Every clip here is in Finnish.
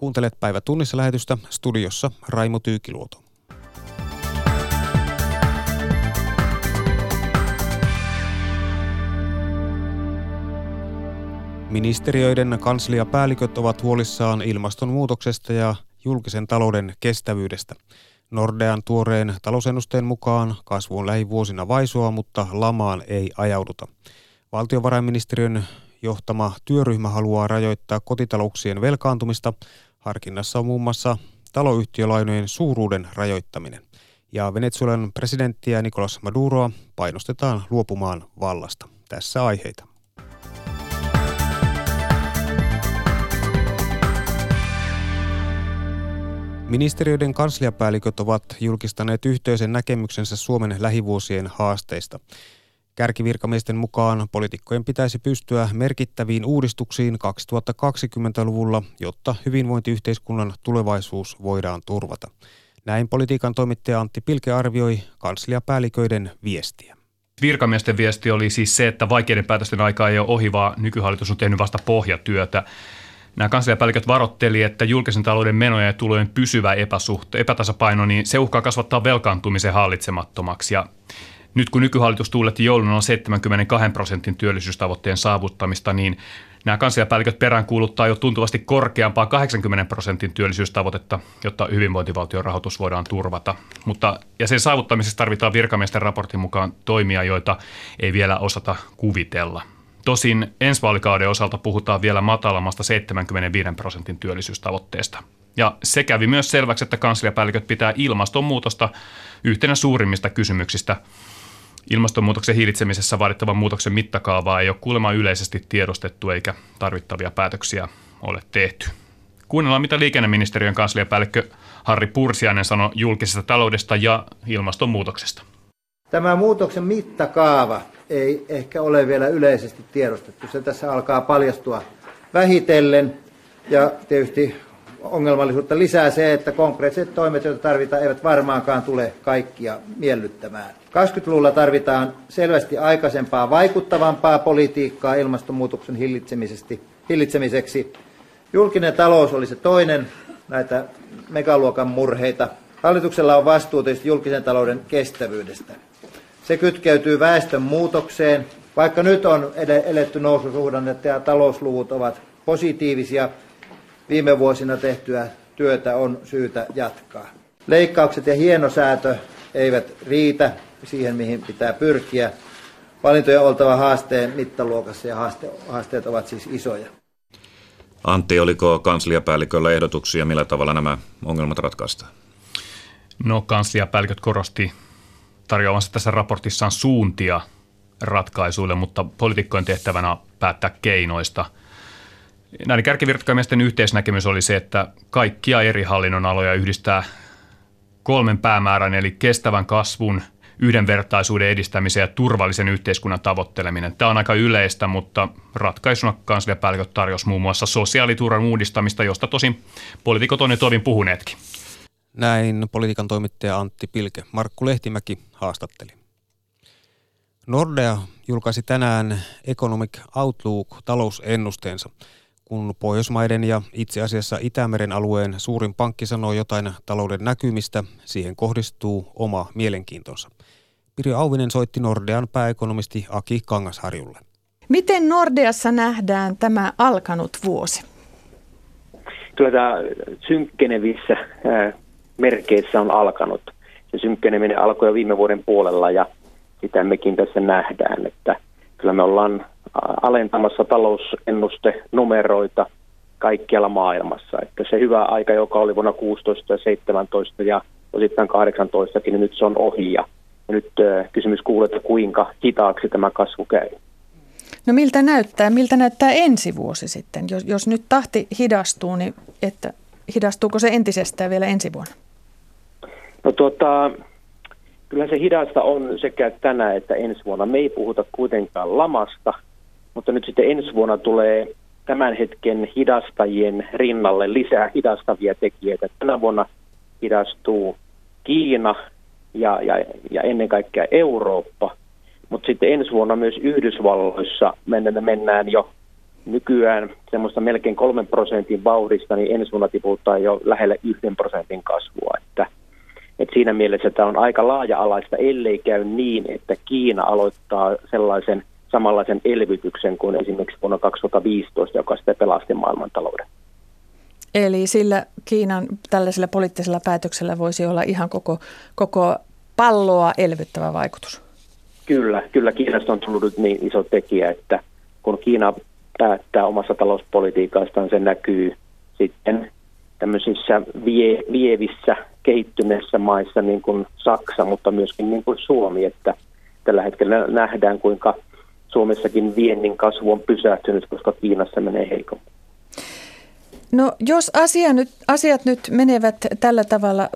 Kuuntelet Päivä tunnissa -lähetystä, studiossa Raimo Tyykiluoto. Ministeriöiden kansliapäälliköt ovat huolissaan ilmastonmuutoksesta ja julkisen talouden kestävyydestä. Nordean tuoreen talousennusteen mukaan kasvu on lähivuosina vaisua, mutta lamaan ei ajauduta. Valtiovarainministeriön johtama työryhmä haluaa rajoittaa kotitalouksien velkaantumista. Harkinnassa on muun muassa taloyhtiölainojen suuruuden rajoittaminen. Ja Venezuelan presidenttiä Nicolas Maduroa painostetaan luopumaan vallasta. Tässä aiheita. Ministeriöiden kansliapäälliköt ovat julkistaneet yhteisen näkemyksensä Suomen lähivuosien haasteista. Kärkivirkamiesten mukaan poliitikkojen pitäisi pystyä merkittäviin uudistuksiin 2020-luvulla, jotta hyvinvointiyhteiskunnan tulevaisuus voidaan turvata. Näin politiikan toimittaja Antti Pilke arvioi kansliapäälliköiden viestiä. Virkamiesten viesti oli siis se, että vaikeiden päätösten aika ei ole ohi, vaan nykyhallitus on tehnyt vasta pohjatyötä. Nämä kansliapäälliköt varoitteli, että julkisen talouden menojen ja tulojen pysyvä epätasapaino, niin se uhkaa kasvattaa velkaantumisen hallitsemattomaksi. Ja nyt kun nykyhallitus tuuletti jouluna 72% työllisyystavoitteen saavuttamista, niin nämä kansliapäälliköt peräänkuuluttaa jo tuntuvasti korkeampaa 80% työllisyystavoitetta, jotta hyvinvointivaltion rahoitus voidaan turvata. Ja sen saavuttamisessa tarvitaan virkamiesten raportin mukaan toimia, joita ei vielä osata kuvitella. Tosin ensi vaalikauden osalta puhutaan vielä matalammasta 75% työllisyystavoitteesta. Ja se kävi myös selväksi, että kansliapäälliköt pitää ilmastonmuutosta yhtenä suurimmista kysymyksistä. Ilmastonmuutoksen hillitsemisessä vaadittavan muutoksen mittakaavaa ei ole kuulemma yleisesti tiedostettu eikä tarvittavia päätöksiä ole tehty. Kuunnellaan, mitä liikenneministeriön kansliapäällikkö Harri Pursiainen sanoi julkisesta taloudesta ja ilmastonmuutoksesta. Tämä muutoksen mittakaava ei ehkä ole vielä yleisesti tiedostettu. Se tässä alkaa paljastua vähitellen ja tietysti ongelmallisuutta lisää se, että konkreettiset toimet, joita tarvitaan, eivät varmaankaan tule kaikkia miellyttämään. 20-luvulla tarvitaan selvästi aikaisempaa vaikuttavampaa politiikkaa ilmastonmuutoksen hillitsemiseksi. Julkinen talous oli se toinen näitä megaluokan murheita. Hallituksella on vastuu tietysti julkisen talouden kestävyydestä. Se kytkeytyy väestön muutokseen. Vaikka nyt on eletty noususuhdannetta ja talousluvut ovat positiivisia, viime vuosina tehtyä työtä on syytä jatkaa. Leikkaukset ja hienosäätö eivät riitä siihen, mihin pitää pyrkiä. Valintoja on oltava haasteen mittaluokassa ja haasteet ovat siis isoja. Antti, oliko kansliapäälliköllä ehdotuksia, millä tavalla nämä ongelmat ratkaistaan? No, kansliapäälliköt korosti tarjoavansa tässä raportissaan suuntia ratkaisuille, mutta poliitikkojen tehtävänä on päättää keinoista. Näiden kärkivirkamiesten yhteisnäkemys oli se, että kaikkia eri hallinnonaloja yhdistää 3 päämäärän, eli kestävän kasvun, yhdenvertaisuuden edistämisen ja turvallisen yhteiskunnan tavoitteleminen. Tämä on aika yleistä, mutta ratkaisuna kansliapäälliköt tarjosi muun muassa sosiaaliturvan uudistamista, josta tosin poliitikot on jo tovin puhuneetkin. Näin politiikan toimittaja Antti Pilke. Markku Lehtimäki haastatteli. Nordea julkaisi tänään Economic Outlook-talousennusteensa. Kun Pohjoismaiden ja itse asiassa Itämeren alueen suurin pankki sanoo jotain talouden näkymistä, siihen kohdistuu oma mielenkiintonsa. Pirjo Auvinen soitti Nordean pääekonomisti Aki Kangasharjulle. Miten Nordeassa nähdään tämä alkanut vuosi? Kyllä tämä synkkenevissä merkeissä on alkanut. Se synkkeneminen alkoi jo viime vuoden puolella ja sitä mekin tässä nähdään, että kyllä me ollaan alentamassa talousennustenumeroita kaikkialla maailmassa. Että se hyvä aika, joka oli vuonna 16 ja 17 ja osittain 18kin, niin nyt se on ohi. Ja nyt kysymys kuuluu, että kuinka hitaaksi tämä kasvu käy. No miltä näyttää? Miltä näyttää ensi vuosi sitten? Jos nyt tahti hidastuu, niin hidastuuko se entisestään vielä ensi vuonna? No kyllä se hidasta on sekä tänä että ensi vuonna. Me ei puhuta kuitenkaan lamasta, mutta nyt sitten ensi vuonna tulee tämän hetken hidastajien rinnalle lisää hidastavia tekijöitä. Tänä vuonna hidastuu Kiina ja ennen kaikkea Eurooppa, mutta sitten ensi vuonna myös Yhdysvalloissa mennään jo nykyään semmoista melkein 3% vauhdista, niin ensi vuonna tiputaan jo lähelle 1% kasvua. Että siinä mielessä tämä on aika laaja-alaista, ellei käy niin, että Kiina aloittaa sellaisen samanlaisen elvytyksen kuin esimerkiksi vuonna 2015, joka sitten pelasti maailmantalouden. Eli sillä Kiinan tällaisella poliittisella päätöksellä voisi olla ihan koko palloa elvyttävä vaikutus? Kyllä Kiinasta on tullut nyt niin iso tekijä, että kun Kiina päättää omassa talouspolitiikastaan, se näkyy sitten tämmöisissä vievissä kehittyneissä maissa, niin kuin Saksa, mutta myöskin niin kuin Suomi, että tällä hetkellä nähdään, kuinka Suomessakin viennin kasvu on pysähtynyt, koska Kiinassa menee heikommin. No jos asiat nyt menevät tällä tavalla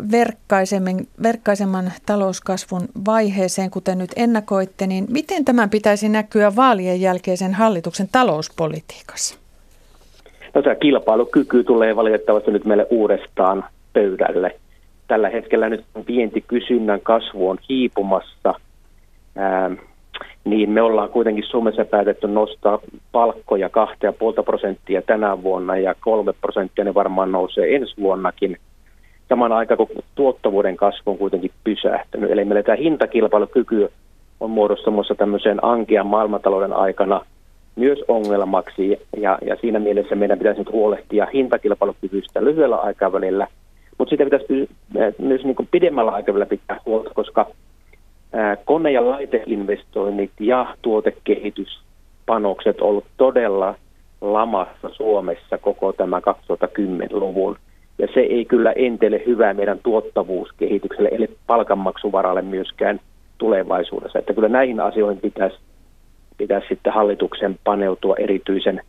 verkkaisemman talouskasvun vaiheeseen, kuten nyt ennakoitte, niin miten tämän pitäisi näkyä vaalien jälkeisen hallituksen talouspolitiikassa? No tämä kilpailukyky tulee valitettavasti nyt meille uudestaan pöydälle. Tällä hetkellä nyt vientikysynnän kasvu on hiipumassa, niin me ollaan kuitenkin Suomessa päätetty nostaa palkkoja 2,5% tänä vuonna ja 3% ne varmaan nousee ensi vuonnakin. Samaan aikaan kun tuottavuuden kasvu on kuitenkin pysähtynyt. Eli meillä tämä hintakilpailukyky on muodostumassa tämmöiseen ankean maailmantalouden aikana myös ongelmaksi. Ja siinä mielessä meidän pitäisi nyt huolehtia hintakilpailukyvystä lyhyellä aikavälillä. Mutta sitä pitäisi myös niin kuin pidemmällä aikavälillä pitää huolta, koska kone- ja laiteinvestoinnit ja tuotekehityspanokset on ollut todella lamassa Suomessa koko tämä 2010-luvun. Ja se ei kyllä entele hyvää meidän tuottavuuskehitykselle, eli palkanmaksuvaralle myöskään tulevaisuudessa. Että kyllä näihin asioihin pitäisi sitten hallituksen paneutua erityisen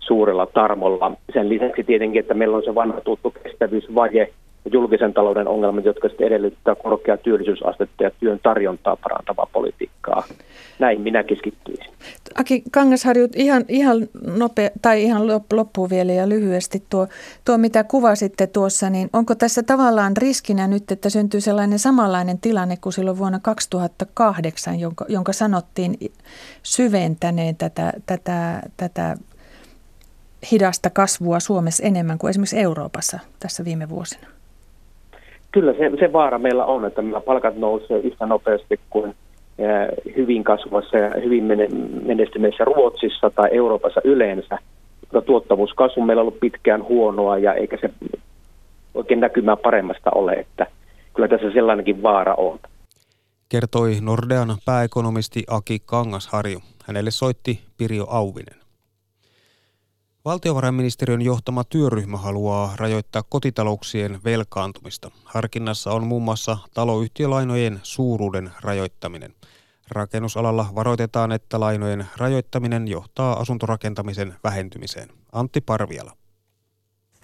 suurella tarmolla. Sen lisäksi tietenkin, että meillä on se vanha tuttu kestävyysvaje, julkisen talouden ongelmat, jotka sitten edellyttää korkeaa työllisyysastetta ja työn tarjontaa parantavaa politiikkaa. Näin minä keskittyisin. Aki Kangasharju, ihan loppuun vielä ja lyhyesti tuo mitä kuvasitte tuossa, niin onko tässä tavallaan riskinä nyt, että syntyy sellainen samanlainen tilanne kuin silloin vuonna 2008, jonka sanottiin syventäneen tätä hidasta kasvua Suomessa enemmän kuin esimerkiksi Euroopassa tässä viime vuosina? Kyllä se vaara meillä on, että meillä palkat nousee yhtä nopeasti kuin hyvin kasvavassa ja hyvin menestyneessä Ruotsissa tai Euroopassa yleensä. Tuottavuuskasvu meillä on ollut pitkään huonoa ja eikä se oikein näkymää paremmasta ole, että kyllä tässä sellainenkin vaara on. Kertoi Nordean pääekonomisti Aki Kangasharju. Hänelle soitti Pirjo Auvinen. Valtiovarainministeriön johtama työryhmä haluaa rajoittaa kotitalouksien velkaantumista. Harkinnassa on muun muassa taloyhtiölainojen suuruuden rajoittaminen. Rakennusalalla varoitetaan, että lainojen rajoittaminen johtaa asuntorakentamisen vähentymiseen. Antti Parviala.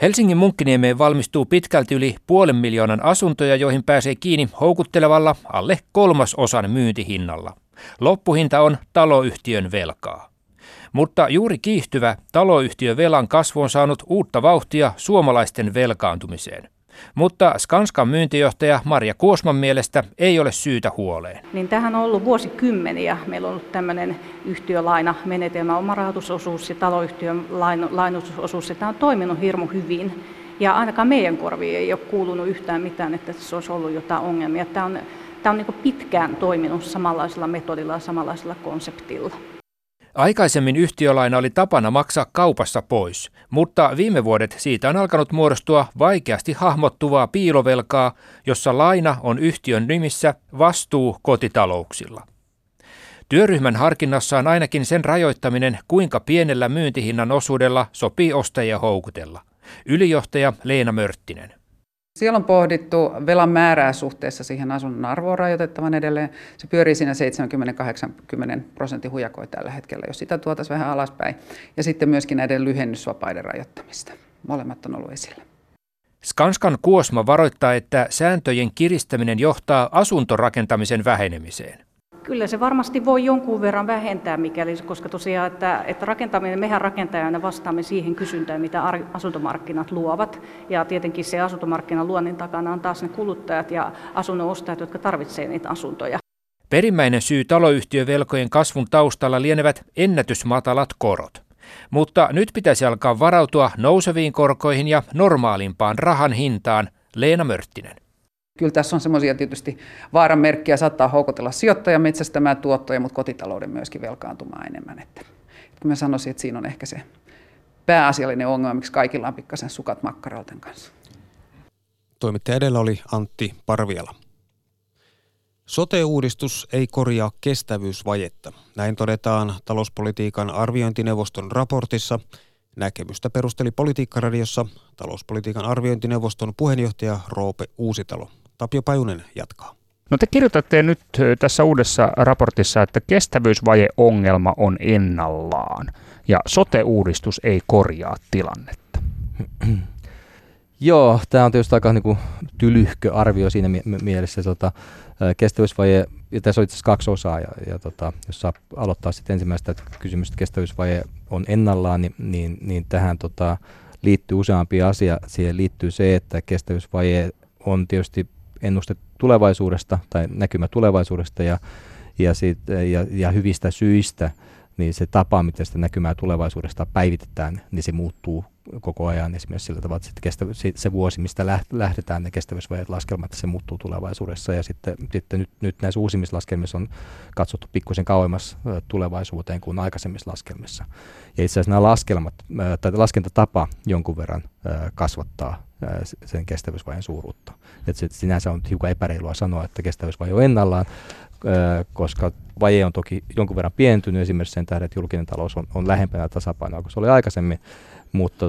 Helsingin Munkkiniemeen valmistuu pitkälti yli 500,000 asuntoja, joihin pääsee kiinni houkuttelevalla alle 1/3 myyntihinnalla. Loppuhinta on taloyhtiön velkaa. Mutta juuri kiihtyvä taloyhtiövelan kasvu on saanut uutta vauhtia suomalaisten velkaantumiseen. Mutta Skanskan myyntijohtaja Maria Kuosman mielestä ei ole syytä huoleen. Niin tähän on ollut vuosikymmeniä. Meillä on ollut tämmöinen yhtiölainamenetelmä, omarahoitusosuus ja taloyhtiön lainoitusosuus. Tämä on toiminut hirmu hyvin ja ainakaan meidän korviin ei ole kuulunut yhtään mitään, että se olisi ollut jotain ongelmia. Tämä on niin kuin pitkään toiminut samanlaisella metodilla ja samanlaisella konseptilla. Aikaisemmin yhtiölaina oli tapana maksaa kaupassa pois, mutta viime vuodet siitä on alkanut muodostua vaikeasti hahmottuvaa piilovelkaa, jossa laina on yhtiön nimissä, vastuu kotitalouksilla. Työryhmän harkinnassa on ainakin sen rajoittaminen, kuinka pienellä myyntihinnan osuudella sopii ostajia houkutella. Ylijohtaja Leena Mörttinen. Siellä on pohdittu velan määrää suhteessa siihen asunnon arvoon rajoitettavan edelleen. Se pyörii siinä 70-80% hujakoi tällä hetkellä, jos sitä tuotaisiin vähän alaspäin. Ja sitten myöskin näiden lyhennysvapaiden rajoittamista. Molemmat on ollut esillä. Skanskan Kuosma varoittaa, että sääntöjen kiristäminen johtaa asuntorakentamisen vähenemiseen. Kyllä se varmasti voi jonkun verran vähentää, mikäli, koska tosiaan, että rakentaminen, mehän rakentajana vastaamme siihen kysyntään, mitä asuntomarkkinat luovat. Ja tietenkin se asuntomarkkinan luonnin takana on taas ne kuluttajat ja asunnonostajat, jotka tarvitsevat niitä asuntoja. Perimmäinen syy taloyhtiövelkojen kasvun taustalla lienevät ennätysmatalat korot. Mutta nyt pitäisi alkaa varautua nouseviin korkoihin ja normaalimpaan rahan hintaan. Leena Mörttinen. Kyllä tässä on semmoisia tietysti vaaranmerkkejä, saattaa houkutella sijoittaja metsästämään tuottoja, mutta kotitalouden myöskin velkaantumaan enemmän. Että mä sanoisin, että siinä on ehkä se pääasiallinen ongelma, miksi kaikilla on pikkasen sukat makkaralten kanssa. Toimittaja edellä oli Antti Parviala. Sote-uudistus ei korjaa kestävyysvajetta. Näin todetaan talouspolitiikan arviointineuvoston raportissa. Näkemystä perusteli Politiikkaradiossa talouspolitiikan arviointineuvoston puheenjohtaja Roope Uusitalo. Tapio Pajunen jatkaa. No te kirjoitatte nyt tässä uudessa raportissa, että kestävyysvajeongelma on ennallaan ja sote-uudistus ei korjaa tilannetta. Joo, tämä on tietysti aika tylyhkö arvio siinä mielessä. Kestävyysvaje, ja tässä on itse asiassa kaksi osaa, ja jos saa aloittaa sitten ensimmäistä kysymystä, että kestävyysvaje on ennallaan, niin tähän liittyy useampi asia. Siihen liittyy se, että kestävyysvaje on tietysti ennuste tulevaisuudesta tai näkymä tulevaisuudesta ja hyvistä syistä, niin se tapa, miten sitä näkymää tulevaisuudesta päivitetään, niin se muuttuu koko ajan esimerkiksi sillä tavalla, että se vuosi, mistä lähdetään ne kestävyysvajeet laskelmat, se muuttuu tulevaisuudessa. Ja sitten nyt näissä uusimmissa laskelmissa on katsottu pikkuisen kauemmas tulevaisuuteen kuin aikaisemmissa laskelmissa. Ja itse asiassa nämä laskelmat, tai laskentatapa jonkun verran kasvattaa sen kestävyysvajeen suuruutta. Että sinänsä on hiukan epäreilua sanoa, että kestävyysvaje on ennallaan, koska vaje on toki jonkun verran pientynyt esimerkiksi sen tähden, että julkinen talous on lähempänä tasapainoa kuin se oli aikaisemmin, mutta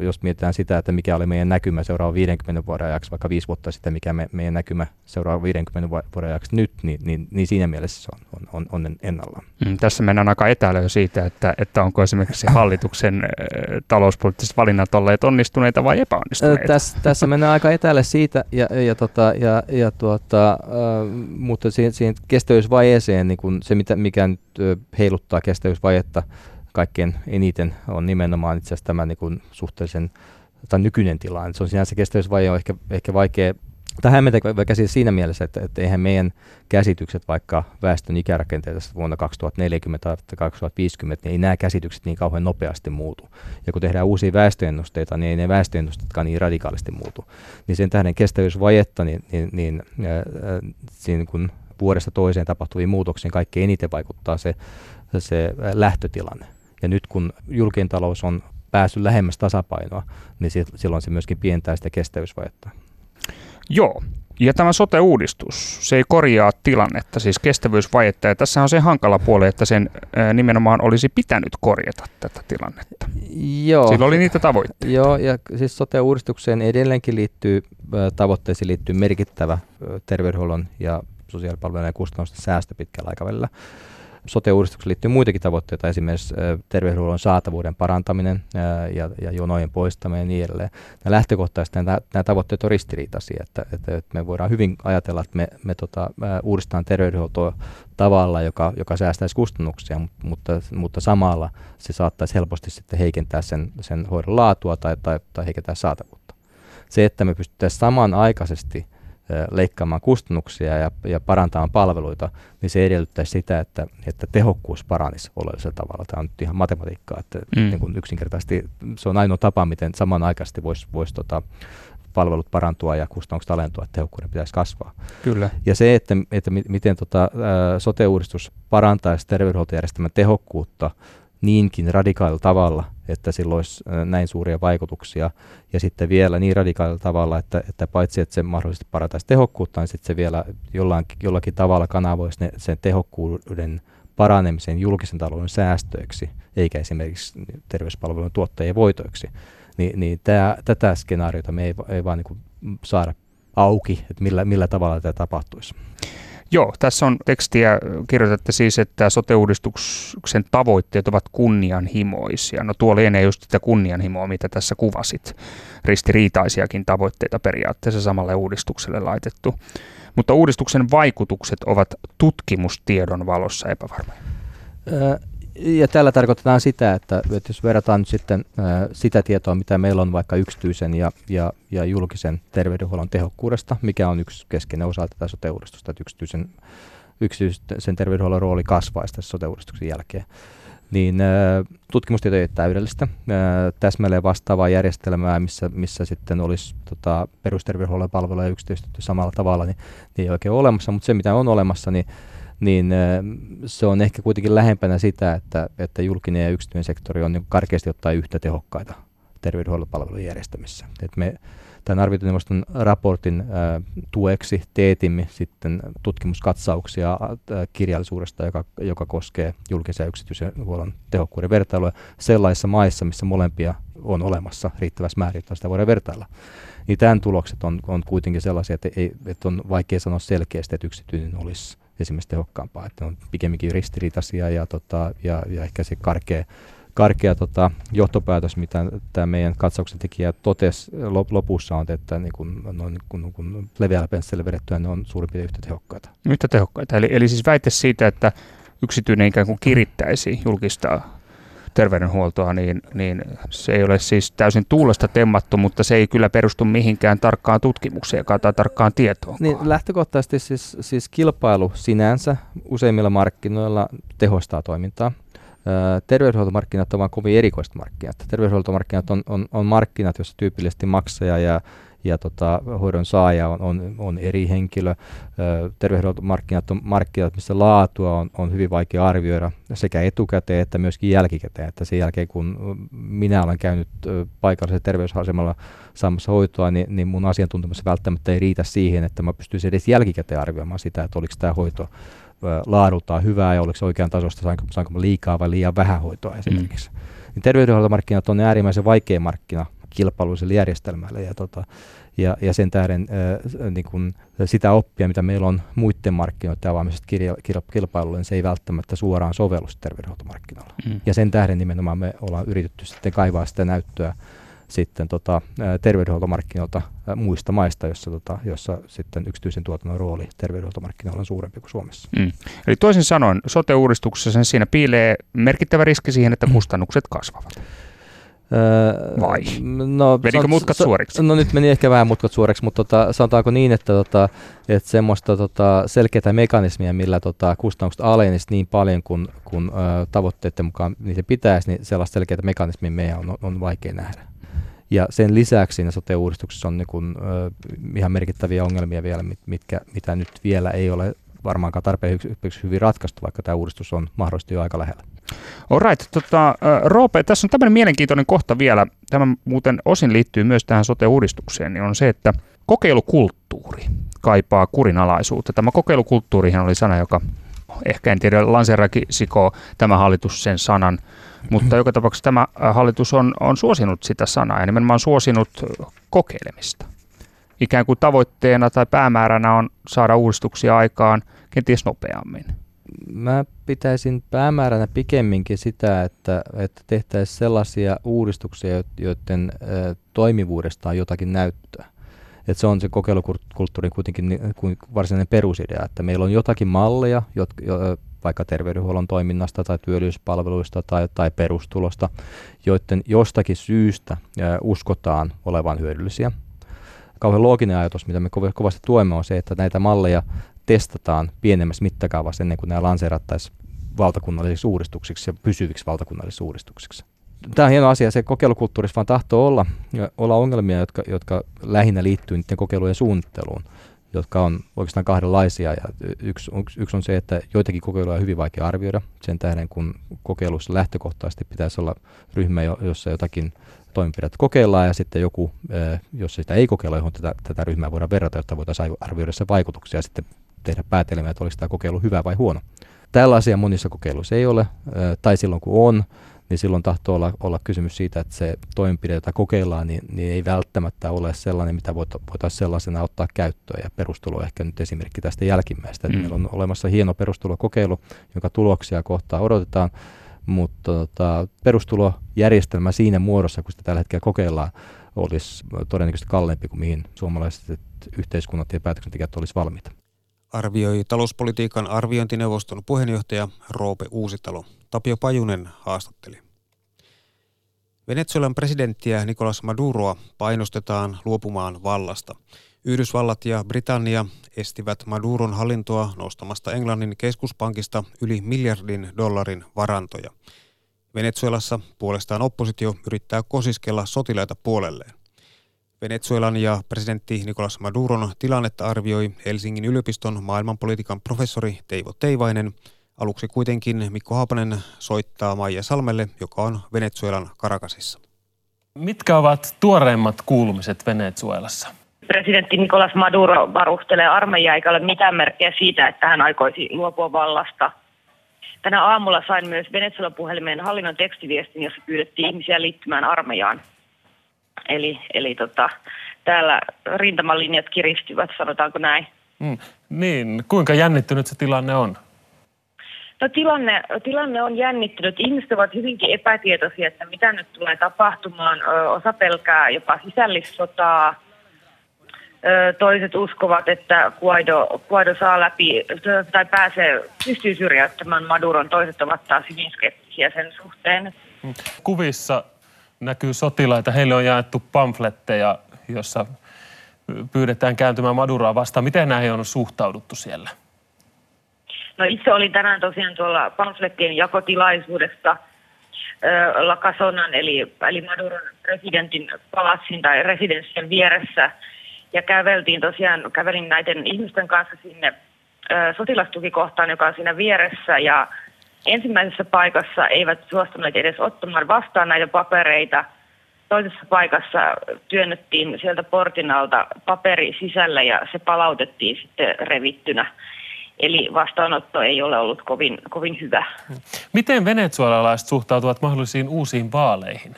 jos mietitään sitä, että mikä oli meidän näkymä seuraavan 50 vuoden ajaksi, vaikka 5 vuotta sitten, mikä meidän näkymä seuraavan 50 vuoden ajaksi nyt, niin siinä mielessä se on ennallaan. Tässä mennään aika etälöön siitä, että onko esimerkiksi hallituksen talouspoliittiset valinnat olleet onnistuneita vai epäonnistuneita. Tässä mennään aika etälle siitä, mutta siihen kestävyysvajeeseen, niin kun se mikä nyt heiluttaa kestävyysvajetta kaikkein eniten, on nimenomaan itse asiassa tämä suhteellisen tai nykyinen tilanne. Se on sinänsä kestävyysvaje on ehkä vaikea, tai hämmentävä käsitys siinä mielessä, että eihän meidän käsitykset vaikka väestön ikärakenteesta vuonna 2040 tai 2050, niin ei nämä käsitykset niin kauhean nopeasti muutu. Ja kun tehdään uusia väestöennusteita, niin ei ne väestöennusteetkaan niin radikaalisti muutu. Niin sen tähden kestävyysvajetta, siinä kun vuodesta toiseen tapahtuviin muutoksiin kaikkein eniten vaikuttaa se lähtötilanne. Ja nyt kun julkinen talous on päässyt lähemmäs tasapainoa, niin silloin se myöskin pientää sitä kestävyysvajetta. Joo, ja tämä sote-uudistus, se ei korjaa tilannetta, siis kestävyysvajetta, ja tässä on se hankala puoli, että sen nimenomaan olisi pitänyt korjata tätä tilannetta. Joo. Sillä oli niitä tavoitteita. Joo, ja siis sote-uudistukseen edelleenkin tavoitteisiin liittyy merkittävä terveydenhuollon ja sosiaalipalvelujen kustannusten säästö pitkällä aikavälillä. Sote-uudistukseen liittyy muitakin tavoitteita, esimerkiksi terveydenhuollon saatavuuden parantaminen ja jonojen poistaminen ja niin edelleen. Lähtökohtaisesti nämä tavoitteet on ristiriitaisia, että me voidaan hyvin ajatella, että me uudistetaan terveydenhuoltoa tavalla, joka säästäisi kustannuksia, mutta samalla se saattaisi helposti sitten heikentää sen hoidon laatua tai heikentää saatavuutta. Se, että me pystyttäisiin samanaikaisesti leikkaamaan kustannuksia ja parantamaan palveluita, niin se edellyttäisi sitä, että tehokkuus paranisi oleellisella tavalla. Tämä on nyt ihan matematiikkaa, että niin yksinkertaisesti se on ainoa tapa, miten samanaikaisesti voisi palvelut parantua ja kustannukset alentua, että tehokkuuden pitäisi kasvaa. Kyllä. Ja se, että miten sote-uudistus parantaisi terveydenhuoltojärjestelmän tehokkuutta niinkin radikaalilla tavalla, että sillä olisi näin suuria vaikutuksia, ja sitten vielä niin radikaalilla tavalla, että paitsi että se mahdollisesti parantaisi tehokkuutta, niin sitten se vielä jollakin tavalla kanavoisi sen tehokkuuden paranemisen julkisen talouden säästöiksi, eikä esimerkiksi terveyspalvelujen tuottajien voitoiksi. Niin tätä skenaariota me ei vaan saada auki, että millä tavalla tämä tapahtuisi. Joo, tässä on tekstiä, kirjoitatte siis, että sote-uudistuksen tavoitteet ovat kunnianhimoisia. No tuo lienee just sitä kunnianhimoa, mitä tässä kuvasit. Ristiriitaisiakin tavoitteita periaatteessa samalle uudistukselle laitettu. Mutta uudistuksen vaikutukset ovat tutkimustiedon valossa epävarmoja. Ja tällä tarkoitetaan sitä, että jos verrataan nyt sitten sitä tietoa, mitä meillä on vaikka yksityisen ja julkisen terveydenhuollon tehokkuudesta, mikä on yksi keskeinen osa tätä sote-uudistusta, että yksityisen terveydenhuollon rooli kasvaisi tässä sote-uudistuksen jälkeen, niin tutkimustieto ei ole täydellistä. Täsmälleen vastaavaa järjestelmää, missä sitten olisi perusterveydenhuollon palveluja yksityistetty samalla tavalla, niin ei oikein ole olemassa, mutta se mitä on olemassa, niin se on ehkä kuitenkin lähempänä sitä, että julkinen ja yksityinen sektori on niin karkeasti ottaen yhtä tehokkaita terveydenhuollon palvelujen järjestämisessä. Et me tämän arviointineuvoston raportin tueksi teetimme sitten tutkimuskatsauksia kirjallisuudesta, joka koskee julkisen ja yksityisen huollon tehokkuuden vertailua sellaisissa maissa, missä molempia on olemassa riittävässä määrin, jotta sitä voidaan vertailla. Niin tämän tulokset on kuitenkin sellaisia, että on vaikea sanoa selkeästi, että yksityinen olisi esimerkiksi tehokkaampaa. Että on pikemminkin ristiriitaisia ja ehkä se karkea johtopäätös, mitä tämä meidän katsauksen tekijä totesi lopussa on, että niin kun leveällä pensselillä vedettyä ne on suurin piirtein yhtä tehokkaita. Yhtä tehokkaita. Eli siis väite siitä, että yksityinen ikään kuin kirittäisi julkistaa terveydenhuoltoa, niin se ei ole siis täysin tuulesta temmattu, mutta se ei kyllä perustu mihinkään tarkkaan tutkimukseen tai tarkkaan tietoon. Niin, lähtökohtaisesti siis kilpailu sinänsä useimmilla markkinoilla tehostaa toimintaa. Terveydenhuoltomarkkinat ovat kovin erikoiset markkinat. Terveydenhuoltomarkkinat on markkinat, joissa tyypillisesti maksaja ja hoidon saaja on eri henkilö. Terveydenhuoltomarkkinat on markkinat, missä laatua on hyvin vaikea arvioida sekä etukäteen että myöskin jälkikäteen. Että sen jälkeen, kun minä olen käynyt paikallisella terveysasemalla saamassa hoitoa, niin mun asiantuntemus välttämättä ei riitä siihen, että mä pystyisin edes jälkikäteen arvioimaan sitä, että oliko tämä hoito laadultaan hyvää ja oliko se oikean tasosta, saanko liikaa vai liian vähän hoitoa esimerkiksi. Niin terveydenhuoltomarkkinat on äärimmäisen vaikea markkina kilpailuiselle järjestelmälle ja sen tähden sitä oppia, mitä meillä on muiden markkinoiden avaamisesta kilpailulle, niin se ei välttämättä suoraan sovellu terveydenhuoltomarkkinoilla. Ja sen tähden nimenomaan me ollaan yritetty sitten kaivaa sitä näyttöä sitten terveydenhuoltomarkkinoilta muista maista, jossa sitten yksityisen tuotannon rooli terveydenhuoltomarkkinoilla on suurempi kuin Suomessa. Eli toisin sanoen sote-uudistuksessa siinä piilee merkittävä riski siihen, että kustannukset kasvavat. Vai? No, vedikö mutkat suoriksi? No nyt meni ehkä vähän mutkat suoriksi, mutta sanotaanko niin, että semmoista selkeää mekanismia, millä kustannukset alenisivat niin paljon kun tavoitteiden mukaan niitä pitäisi, niin sellaista selkeää mekanismia meidän on vaikea nähdä. Ja sen lisäksi siinä sote-uudistuksessa on ihan merkittäviä ongelmia vielä, mitä nyt vielä ei ole varmaankaan tarpeen hyvin ratkaistu, vaikka tämä uudistus on mahdollisesti jo aika lähellä. Alright, Roope, tässä on tämmöinen mielenkiintoinen kohta vielä, tämä muuten osin liittyy myös tähän sote-uudistukseen, niin on se, että kokeilukulttuuri kaipaa kurinalaisuutta. Tämä kokeilukulttuurihan oli sana, joka ehkä en tiedä lanseerasikoo tämä hallitus sen sanan, mutta joka tapauksessa tämä hallitus on suosinut sitä sanaa ja nimenomaan suosinut kokeilemista. Ikään kuin tavoitteena tai päämääränä on saada uudistuksia aikaan kenties nopeammin. Mä pitäisin päämääränä pikemminkin sitä, että tehtäisiin sellaisia uudistuksia, joiden toimivuudesta on jotakin näyttöä. Että se on se kokeilukulttuurin kuitenkin varsinainen perusidea, että meillä on jotakin malleja, vaikka terveydenhuollon toiminnasta tai työllisyyspalveluista tai perustulosta, joiden jostakin syystä uskotaan olevan hyödyllisiä. Kauhean looginen ajatus, mitä me kovasti tuemme, on se, että näitä malleja testataan pienemmässä mittakaavassa ennen kuin nämä lanseerattaisiin valtakunnallisiksi uudistuksiksi ja pysyviksi valtakunnallisiksi uudistuksiksi. Tämä on hieno asia. Se kokeilukulttuurissa vaan tahtoo olla ongelmia, jotka lähinnä liittyy niiden kokeilujen suunnitteluun, jotka on oikeastaan kahdenlaisia. Ja yksi on se, että joitakin kokeiluja on hyvin vaikea arvioida sen tähden, kun kokeilussa lähtökohtaisesti pitäisi olla ryhmä, jossa jotakin toimenpidettä kokeillaan ja sitten joku, jos sitä ei kokeilla, johon tätä ryhmää voidaan verrata, jotta voitaisiin arvioida sen vaikutuksia ja sitten tehdä päätelmää, että oliko tämä kokeilu hyvä vai huono. Tällaisia monissa kokeiluissa ei ole, tai silloin kun on, niin silloin tahtoo olla kysymys siitä, että se toimenpide, jota kokeillaan, niin ei välttämättä ole sellainen, mitä voitaisiin sellaisena ottaa käyttöön. Ja perustulo on ehkä nyt esimerkki tästä jälkimmäistä. Että meillä on olemassa hieno perustulokokeilu, jonka tuloksia kohtaa odotetaan, mutta perustulojärjestelmä siinä muodossa, kun sitä tällä hetkellä kokeillaan, olisi todennäköisesti kalleempi kuin mihin suomalaiset yhteiskunnat ja päätöksentekijät olisivat valmiita. Arvioi talouspolitiikan arviointineuvoston puheenjohtaja Roope Uusitalo. Tapio Pajunen haastatteli. Venezuelan presidenttiä Nicolas Maduroa painostetaan luopumaan vallasta. Yhdysvallat ja Britannia estivät Maduron hallintoa nostamasta Englannin keskuspankista yli $1 miljardin varantoja. Venezuelassa puolestaan oppositio yrittää kosiskella sotilaita puolelleen. Venezuelan ja presidentti Nicolas Maduron tilannetta arvioi Helsingin yliopiston maailmanpolitiikan professori Teivo Teivainen. Aluksi kuitenkin Mikko Haapanen soittaa Maija Salmelle, joka on Venezuelan Caracasissa. Mitkä ovat tuoreimmat kuulumiset Venezuelassa? Presidentti Nicolas Maduro varustelee armeijaa, eikä ole mitään merkkejä siitä, että hän aikoisi luopua vallasta. Tänä aamulla sain myös Venezuelan puhelimeen hallinnon tekstiviestin, jossa pyydettiin ihmisiä liittymään armeijaan. Eli täällä rintamalinjat kiristyvät, sanotaanko näin. Niin, kuinka jännittynyt se tilanne on? No, tilanne on jännittynyt. Ihmiset ovat hyvinkin epätietoisia, että mitä nyt tulee tapahtumaan. Osa pelkää jopa sisällissotaa. Toiset uskovat, että Guaido saa läpi tai pystyy syrjäyttämään Maduron. Toiset ovat taas hyvin skeptisiä sen suhteen. Kuvissa näkyy sotilaita. Heille on jaettu pamfletteja, jossa pyydetään kääntymään Maduroa vastaan. Miten näihin on suhtauduttu siellä? No, itse olin tänään tosiaan tuolla pamflettien jakotilaisuudessa La Casonan, eli Maduron presidentin palatsin tai residenssin vieressä. Ja kävelin näiden ihmisten kanssa sinne sotilastukikohtaan, joka on siinä vieressä. Ja ensimmäisessä paikassa eivät suostuneet edes ottamaan vastaan näitä papereita. Toisessa paikassa työnnettiin sieltä portin alta paperi sisällä ja se palautettiin sitten revittynä. Eli vastaanotto ei ole ollut kovin hyvä. Miten venezuelalaiset suhtautuvat mahdollisiin uusiin vaaleihin?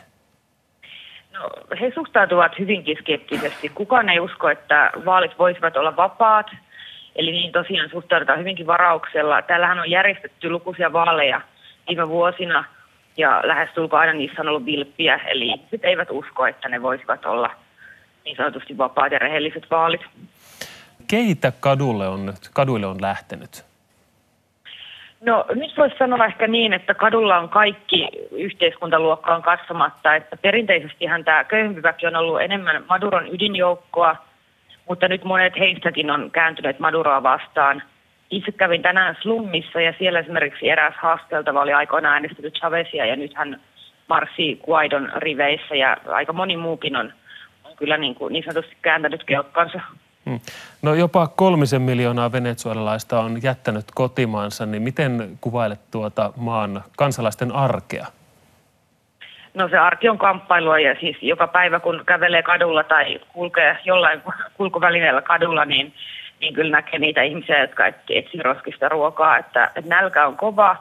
No, he suhtautuvat hyvinkin skeptisesti. Kukaan ei usko, että vaalit voisivat olla vapaat. Eli niin tosiaan suhtaudutaan hyvinkin varauksella. Täällähän on järjestetty lukuisia vaaleja viime vuosina ja lähestulkoon aina niissä on ollut vilppiä. Eli ihmiset eivät usko, että ne voisivat olla niin sanotusti vapaat ja rehelliset vaalit. Keitä kaduille on lähtenyt? No, nyt voisi sanoa ehkä niin, että kadulla on kaikki yhteiskuntaluokkaan katsomatta, että perinteisestihän tämä köyhempi väki on ollut enemmän Maduron ydinjoukkoa, mutta nyt monet heistäkin on kääntyneet Maduroa vastaan. Itse kävin tänään slummissa ja siellä esimerkiksi eräs haasteltava oli aikoinaan äänestänyt Chavezia ja nyt hän marssii Guaidon riveissä ja aika moni muukin on kyllä niin sanotusti kääntänyt kelkkansa. No, jopa 3 miljoonaa venezuelalaista on jättänyt kotimaansa, niin miten kuvailet tuota maan kansalaisten arkea? No, se arki on kamppailua ja siis joka päivä kun kävelee kadulla tai kulkee jollain kulkuvälineellä kadulla, niin kyllä näkee niitä ihmisiä, jotka etsii roskista ruokaa, että nälkä on kova.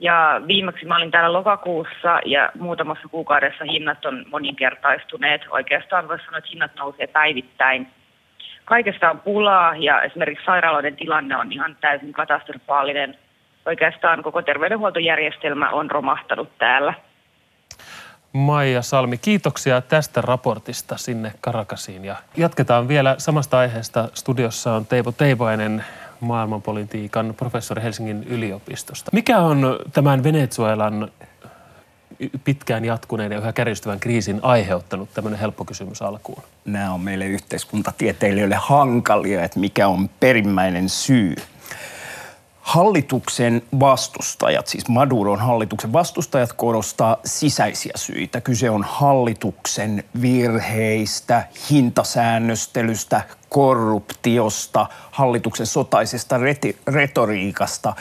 Ja viimeksi mä olin täällä lokakuussa ja muutamassa kuukaudessa hinnat on moninkertaistuneet. Oikeastaan voisi sanoa, että hinnat nousee päivittäin. Kaikesta on pulaa ja esimerkiksi sairaaloiden tilanne on ihan täysin katastrofaalinen. Oikeastaan koko terveydenhuoltojärjestelmä on romahtanut täällä. Maija Salmi, kiitoksia tästä raportista sinne Caracasiin. Ja jatketaan vielä samasta aiheesta. Studiossa on Teivo Teivainen, maailmanpolitiikan professori Helsingin yliopistosta. Mikä on tämän Venezuelan pitkään jatkuneen ja yhä kärjistyvän kriisin aiheuttanut? Tämmöinen helppo kysymys alkuun. Nämä on meille yhteiskuntatieteilijöille hankalia, että mikä on perimmäinen syy. Hallituksen vastustajat, siis Maduron hallituksen vastustajat korostaa sisäisiä syitä. Kyse on hallituksen virheistä, hintasäännöstelystä, korruptiosta, hallituksen sotaisesta retoriikasta.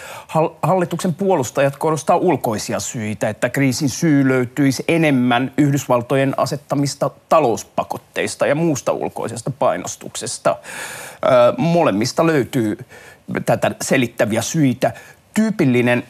Hallituksen puolustajat korostaa ulkoisia syitä, että kriisin syy löytyisi enemmän Yhdysvaltojen asettamista talouspakotteista ja muusta ulkoisesta painostuksesta. Molemmista löytyy tätä selittäviä syitä. Tyypillinen,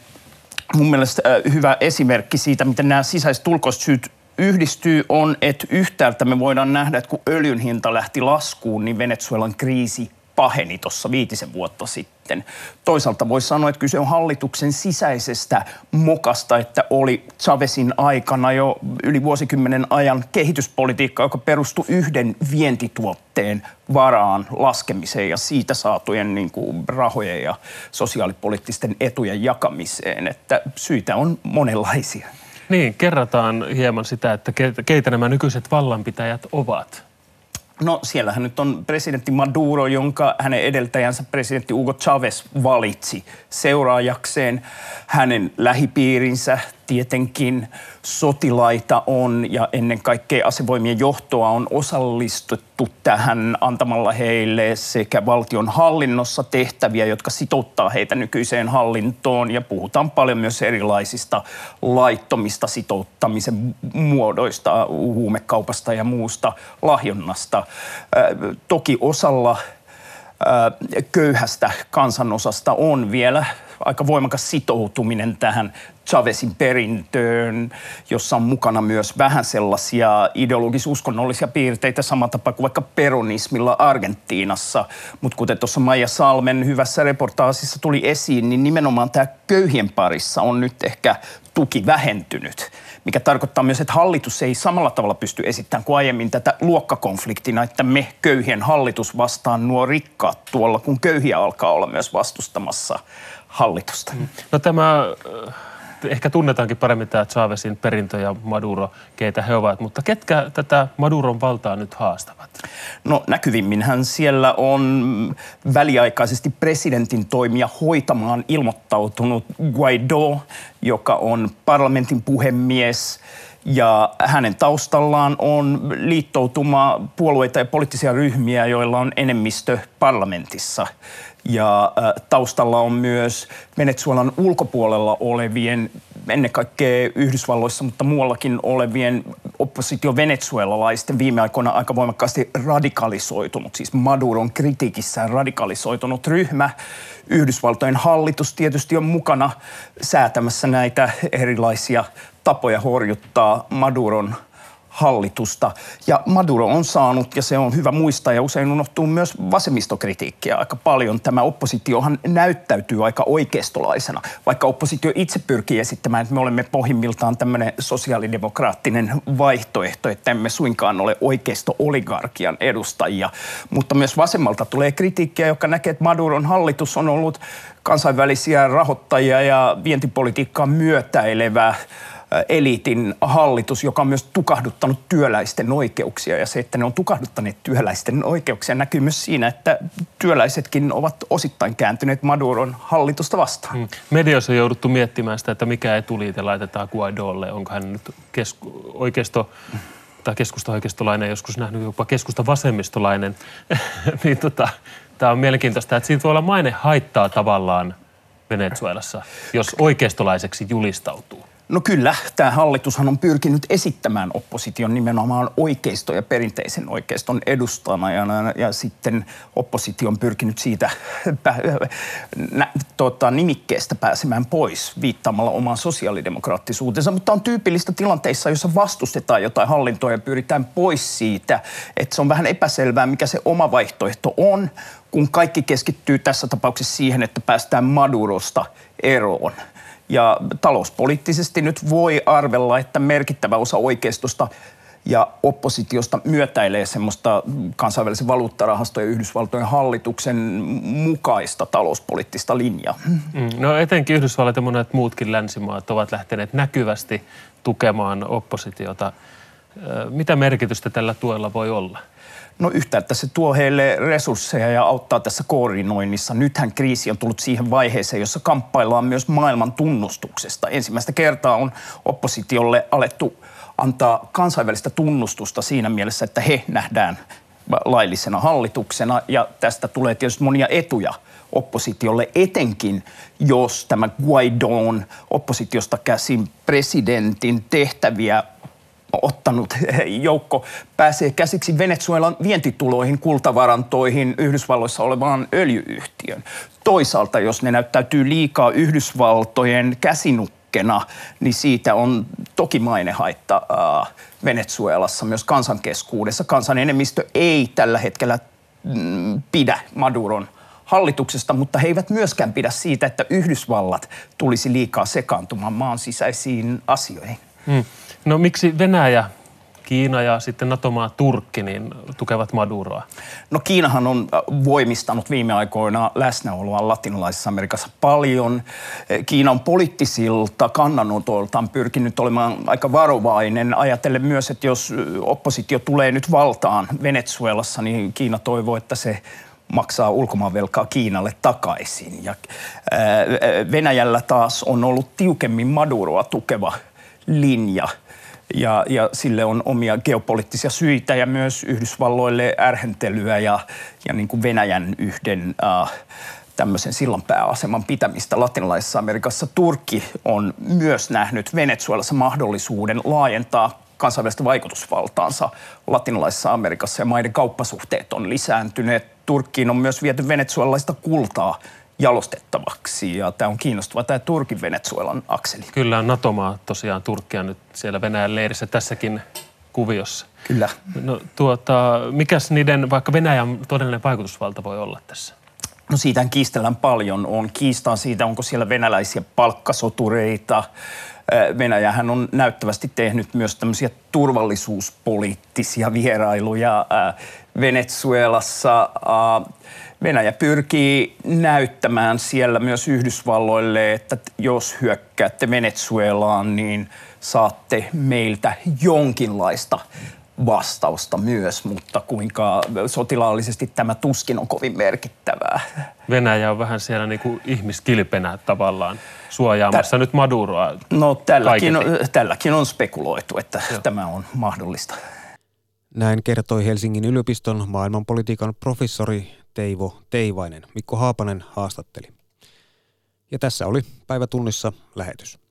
mun mielestä hyvä esimerkki siitä, miten nämä sisäiset ulkoiset syyt yhdistyy, on, että yhtäältä me voidaan nähdä, että kun öljyn hinta lähti laskuun, niin Venezuelan kriisi paheni tuossa 5 vuotta sitten. Toisaalta voisi sanoa, että kyse on hallituksen sisäisestä mokasta, että oli Chavezin aikana jo yli vuosikymmenen ajan kehityspolitiikka, joka perustui yhden vientituotteen varaan laskemiseen ja siitä saatujen rahojen ja sosiaalipoliittisten etujen jakamiseen. Että syitä on monenlaisia. Niin, kerrataan hieman sitä, että keitä nämä nykyiset vallanpitäjät ovat. No, siellähän nyt on presidentti Maduro, jonka hänen edeltäjänsä presidentti Hugo Chavez valitsi seuraajakseen. Hänen lähipiirinsä, tietenkin sotilaita on ja ennen kaikkea asevoimien johtoa on osallistuttu tähän antamalla heille sekä valtion hallinnossa tehtäviä, jotka sitouttaa heitä nykyiseen hallintoon. Ja puhutaan paljon myös erilaisista laittomista sitouttamisen muodoista, huumekaupasta ja muusta lahjonnasta. Toki osalla köyhästä kansanosasta on vielä aika voimakas sitoutuminen tähän Chavezin perintöön, jossa on mukana myös vähän sellaisia ideologis-uskonnollisia piirteitä saman tapaan kuin vaikka peronismilla Argentiinassa. Mutta kuten tuossa Maija Salmen hyvässä reportaasissa tuli esiin, niin nimenomaan tämä köyhien parissa on nyt ehkä tuki vähentynyt, mikä tarkoittaa myös, että hallitus ei samalla tavalla pysty esittämään kuin aiemmin tätä luokkakonfliktina, että me köyhien hallitus vastaan nuo rikkaat tuolla, kun köyhiä alkaa olla myös vastustamassa hallitusta. No tämä ehkä tunnetaankin paremmin tämä Chávezin perintö ja Maduro, keitä he ovat, mutta ketkä tätä Maduron valtaa nyt haastavat? No näkyvimminhän siellä on väliaikaisesti presidentin toimia hoitamaan ilmoittautunut Guaidó, joka on parlamentin puhemies, ja hänen taustallaan on liittoutuma puolueita ja poliittisia ryhmiä, joilla on enemmistö parlamentissa. Ja taustalla on myös Venezuelan ulkopuolella olevien, ennen kaikkea Yhdysvalloissa, mutta muuallakin olevien oppositio-venezuelalaisten viime aikoina aika voimakkaasti radikalisoitunut, siis Maduron kritiikissään radikalisoitunut ryhmä. Yhdysvaltojen hallitus tietysti on mukana säätämässä näitä erilaisia tapoja horjuttaa Maduron hallitusta. Ja Maduro on saanut, ja se on hyvä muistaa, ja usein unohtuu myös vasemmistokritiikkiä aika paljon. Tämä oppositiohan näyttäytyy aika oikeistolaisena, vaikka oppositio itse pyrkii esittämään, että me olemme pohjimmiltaan tämmöinen sosiaalidemokraattinen vaihtoehto, että emme suinkaan ole oikeisto-oligarkian edustajia. Mutta myös vasemmalta tulee kritiikkiä, joka näkee, että Maduron hallitus on ollut kansainvälisiä rahoittajia ja vientipolitiikkaa myötäilevää eliitin hallitus, joka on myös tukahduttanut työläisten oikeuksia. Ja se, että ne on tukahduttaneet työläisten oikeuksia, näkyy myös siinä, että työläisetkin ovat osittain kääntyneet Maduron hallitusta vastaan. Mediassa on jouduttu miettimään sitä, että mikä etuliite laitetaan Guaidolle. Onko hän nyt keskusta-oikeistolainen, joskus nähnyt jopa keskusta-vasemmistolainen. Niin, tämä on mielenkiintoista, että siitä voi olla maine haittaa tavallaan Venezuelassa, jos oikeistolaiseksi julistautuu. No kyllä, tämä hallitushan on pyrkinyt esittämään opposition nimenomaan oikeisto- ja perinteisen oikeiston edustajana, ja sitten oppositio on pyrkinyt siitä nimikkeestä pääsemään pois viittaamalla omaan sosiaalidemokraattisuutensa, mutta on tyypillistä tilanteissa, jossa vastustetaan jotain hallintoa ja pyritään pois siitä, että se on vähän epäselvää, mikä se oma vaihtoehto on, kun kaikki keskittyy tässä tapauksessa siihen, että päästään Madurosta eroon. Ja talouspoliittisesti nyt voi arvella, että merkittävä osa oikeistosta ja oppositiosta myötäilee semmoista kansainvälisen valuuttarahaston ja Yhdysvaltojen hallituksen mukaista talouspoliittista linjaa. No etenkin Yhdysvallat ja monet muutkin länsimaat ovat lähteneet näkyvästi tukemaan oppositiota. Mitä merkitystä tällä tuella voi olla? No yhtä, että se tuo heille resursseja ja auttaa tässä koordinoinnissa. Nythän kriisi on tullut siihen vaiheeseen, jossa kamppaillaan myös maailman tunnustuksesta. Ensimmäistä kertaa on oppositiolle alettu antaa kansainvälistä tunnustusta siinä mielessä, että he nähdään laillisena hallituksena, ja tästä tulee tietysti monia etuja oppositiolle, etenkin jos tämä Guaidón oppositiosta käsin presidentin tehtäviä ottanut joukko pääsee käsiksi Venezuelan vientituloihin, kultavarantoihin, Yhdysvalloissa olevaan öljyyhtiön. Toisaalta, jos ne näyttäytyy liikaa Yhdysvaltojen käsinukkena, niin siitä on toki mainehaitta Venezuelassa, myös kansan keskuudessa. Kansan enemmistö ei tällä hetkellä pidä Maduron hallituksesta, mutta he eivät myöskään pidä siitä, että Yhdysvallat tulisi liikaa sekaantumaan maan sisäisiin asioihin. No miksi Venäjä, Kiina ja sitten NATO-maa Turkki niin tukevat Maduroa? No Kiinahan on voimistanut viime aikoina läsnäoloa Latinalaisessa Amerikassa paljon. Kiina on poliittisilta kannanotoiltaan pyrkinyt olemaan aika varovainen. Ajatellen myös, että jos oppositio tulee nyt valtaan Venezuelassa, niin Kiina toivoo, että se maksaa ulkomaanvelkaa Kiinalle takaisin. Ja Venäjällä taas on ollut tiukemmin Maduroa tukeva linja. Ja sille on omia geopoliittisia syitä ja myös Yhdysvalloille ärhentelyä ja niin kuin Venäjän yhden tämmöisen sillanpääaseman pitämistä Latinalaisessa Amerikassa. Turkki on myös nähnyt Venezuelassa mahdollisuuden laajentaa kansainvälistä vaikutusvaltaansa Latinalaisessa Amerikassa ja maiden kauppasuhteet on lisääntyneet. Turkkiin on myös viety venezuelalaista kultaa jalostettavaksi ja tämä on kiinnostava tämä Turkin Venezuelan akseli. Kyllä on NATO-maa tosiaan Turkkia nyt siellä Venäjän leirissä tässäkin kuviossa. Kyllä. No mikäs niiden vaikka Venäjän todellinen vaikutusvalta voi olla tässä? No siitähän kiistellään paljon. On kiistaa siitä, onko siellä venäläisiä palkkasotureita. Venäjähän on näyttävästi tehnyt myös tämmöisiä turvallisuuspoliittisia vierailuja Venezuelassa. Venäjä pyrkii näyttämään siellä myös Yhdysvalloille, että jos hyökkäätte Venezuelaan, niin saatte meiltä jonkinlaista vastausta myös, mutta kuinka sotilaallisesti tämä tuskin on kovin merkittävää. Venäjä on vähän siellä niin kuin ihmiskilpenä tavallaan suojaamassa nyt Maduroa. No tälläkin on spekuloitu, että tämä on mahdollista. Näin kertoi Helsingin yliopiston maailmanpolitiikan professori Teivo Teivainen. Mikko Haapanen haastatteli. Ja tässä oli Päivä tunnissa lähetys.